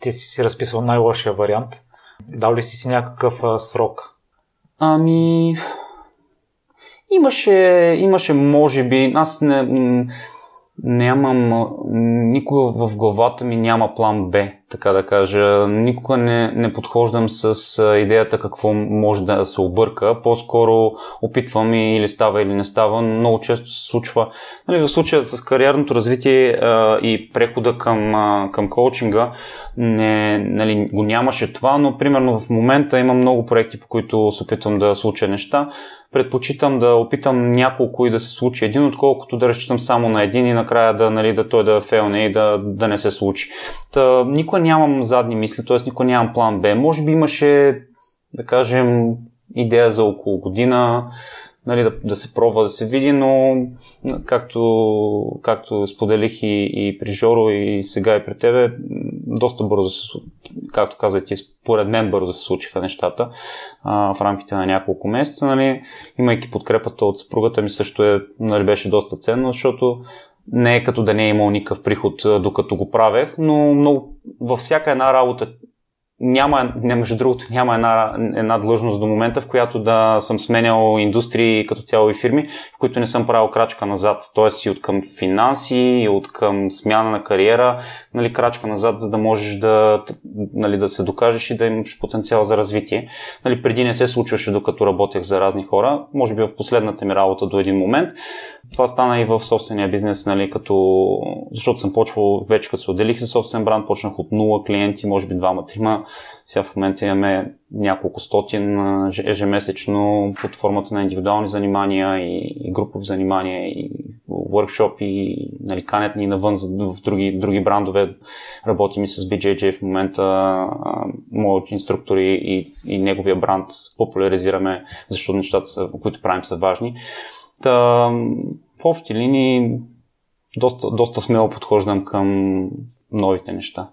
ти си разписал най-лошия вариант. Дал ли си някакъв срок? Ами... Имаше може би... Аз нямам... Никога в главата ми няма план Б, така да кажа. Никога не подхождам с идеята какво може да се обърка. По-скоро опитвам или става, или не става. Много често се случва. В случая с кариерното развитие и прехода към коучинга го нямаше това, но примерно в момента има много проекти, по които се опитвам да случа неща. Предпочитам да опитам няколко и да се случи един, отколкото да разчитам само на един и накрая да той да фейлне и да не се случи. Никога нямам задни мисли, т.е. никога нямам план Б. Може би имаше, да кажем, идея за около година, да се пробва, да се види, но както споделих и при Жоро, и сега и при тебе, доста бързо се случи, както каза и ти, според мен бързо се случиха нещата в рамките на няколко месеца. Имайки подкрепата от съпругата ми също беше доста ценно, защото не е като да не е имал никакъв приход, докато го правех, но много, във всяка една работа между другото няма една длъжност до момента, в която да съм сменял индустрии като цяло и фирми, в които не съм правил крачка назад. Тоест и от към финанси, и от към смяна на кариера, крачка назад, за да можеш да се докажеш и да имаш потенциал за развитие. Преди не се случваше, докато работех за разни хора, може би в последната ми работа до един момент. Това стана и в собствения бизнес, защото съм почвал вече като се отделих за собствен бранд, почнах от 0 клиенти, може би 2-3. Сега в момента имаме няколко стотин ежемесечно под формата на индивидуални занимания и групови занимания и workshop и канят ни навън в други брандове. Работим и с BJJ в момента, моят инструктор и неговия бранд популяризираме, защото нещата, които правим, са важни. В общи линии доста смело подхождам към новите неща.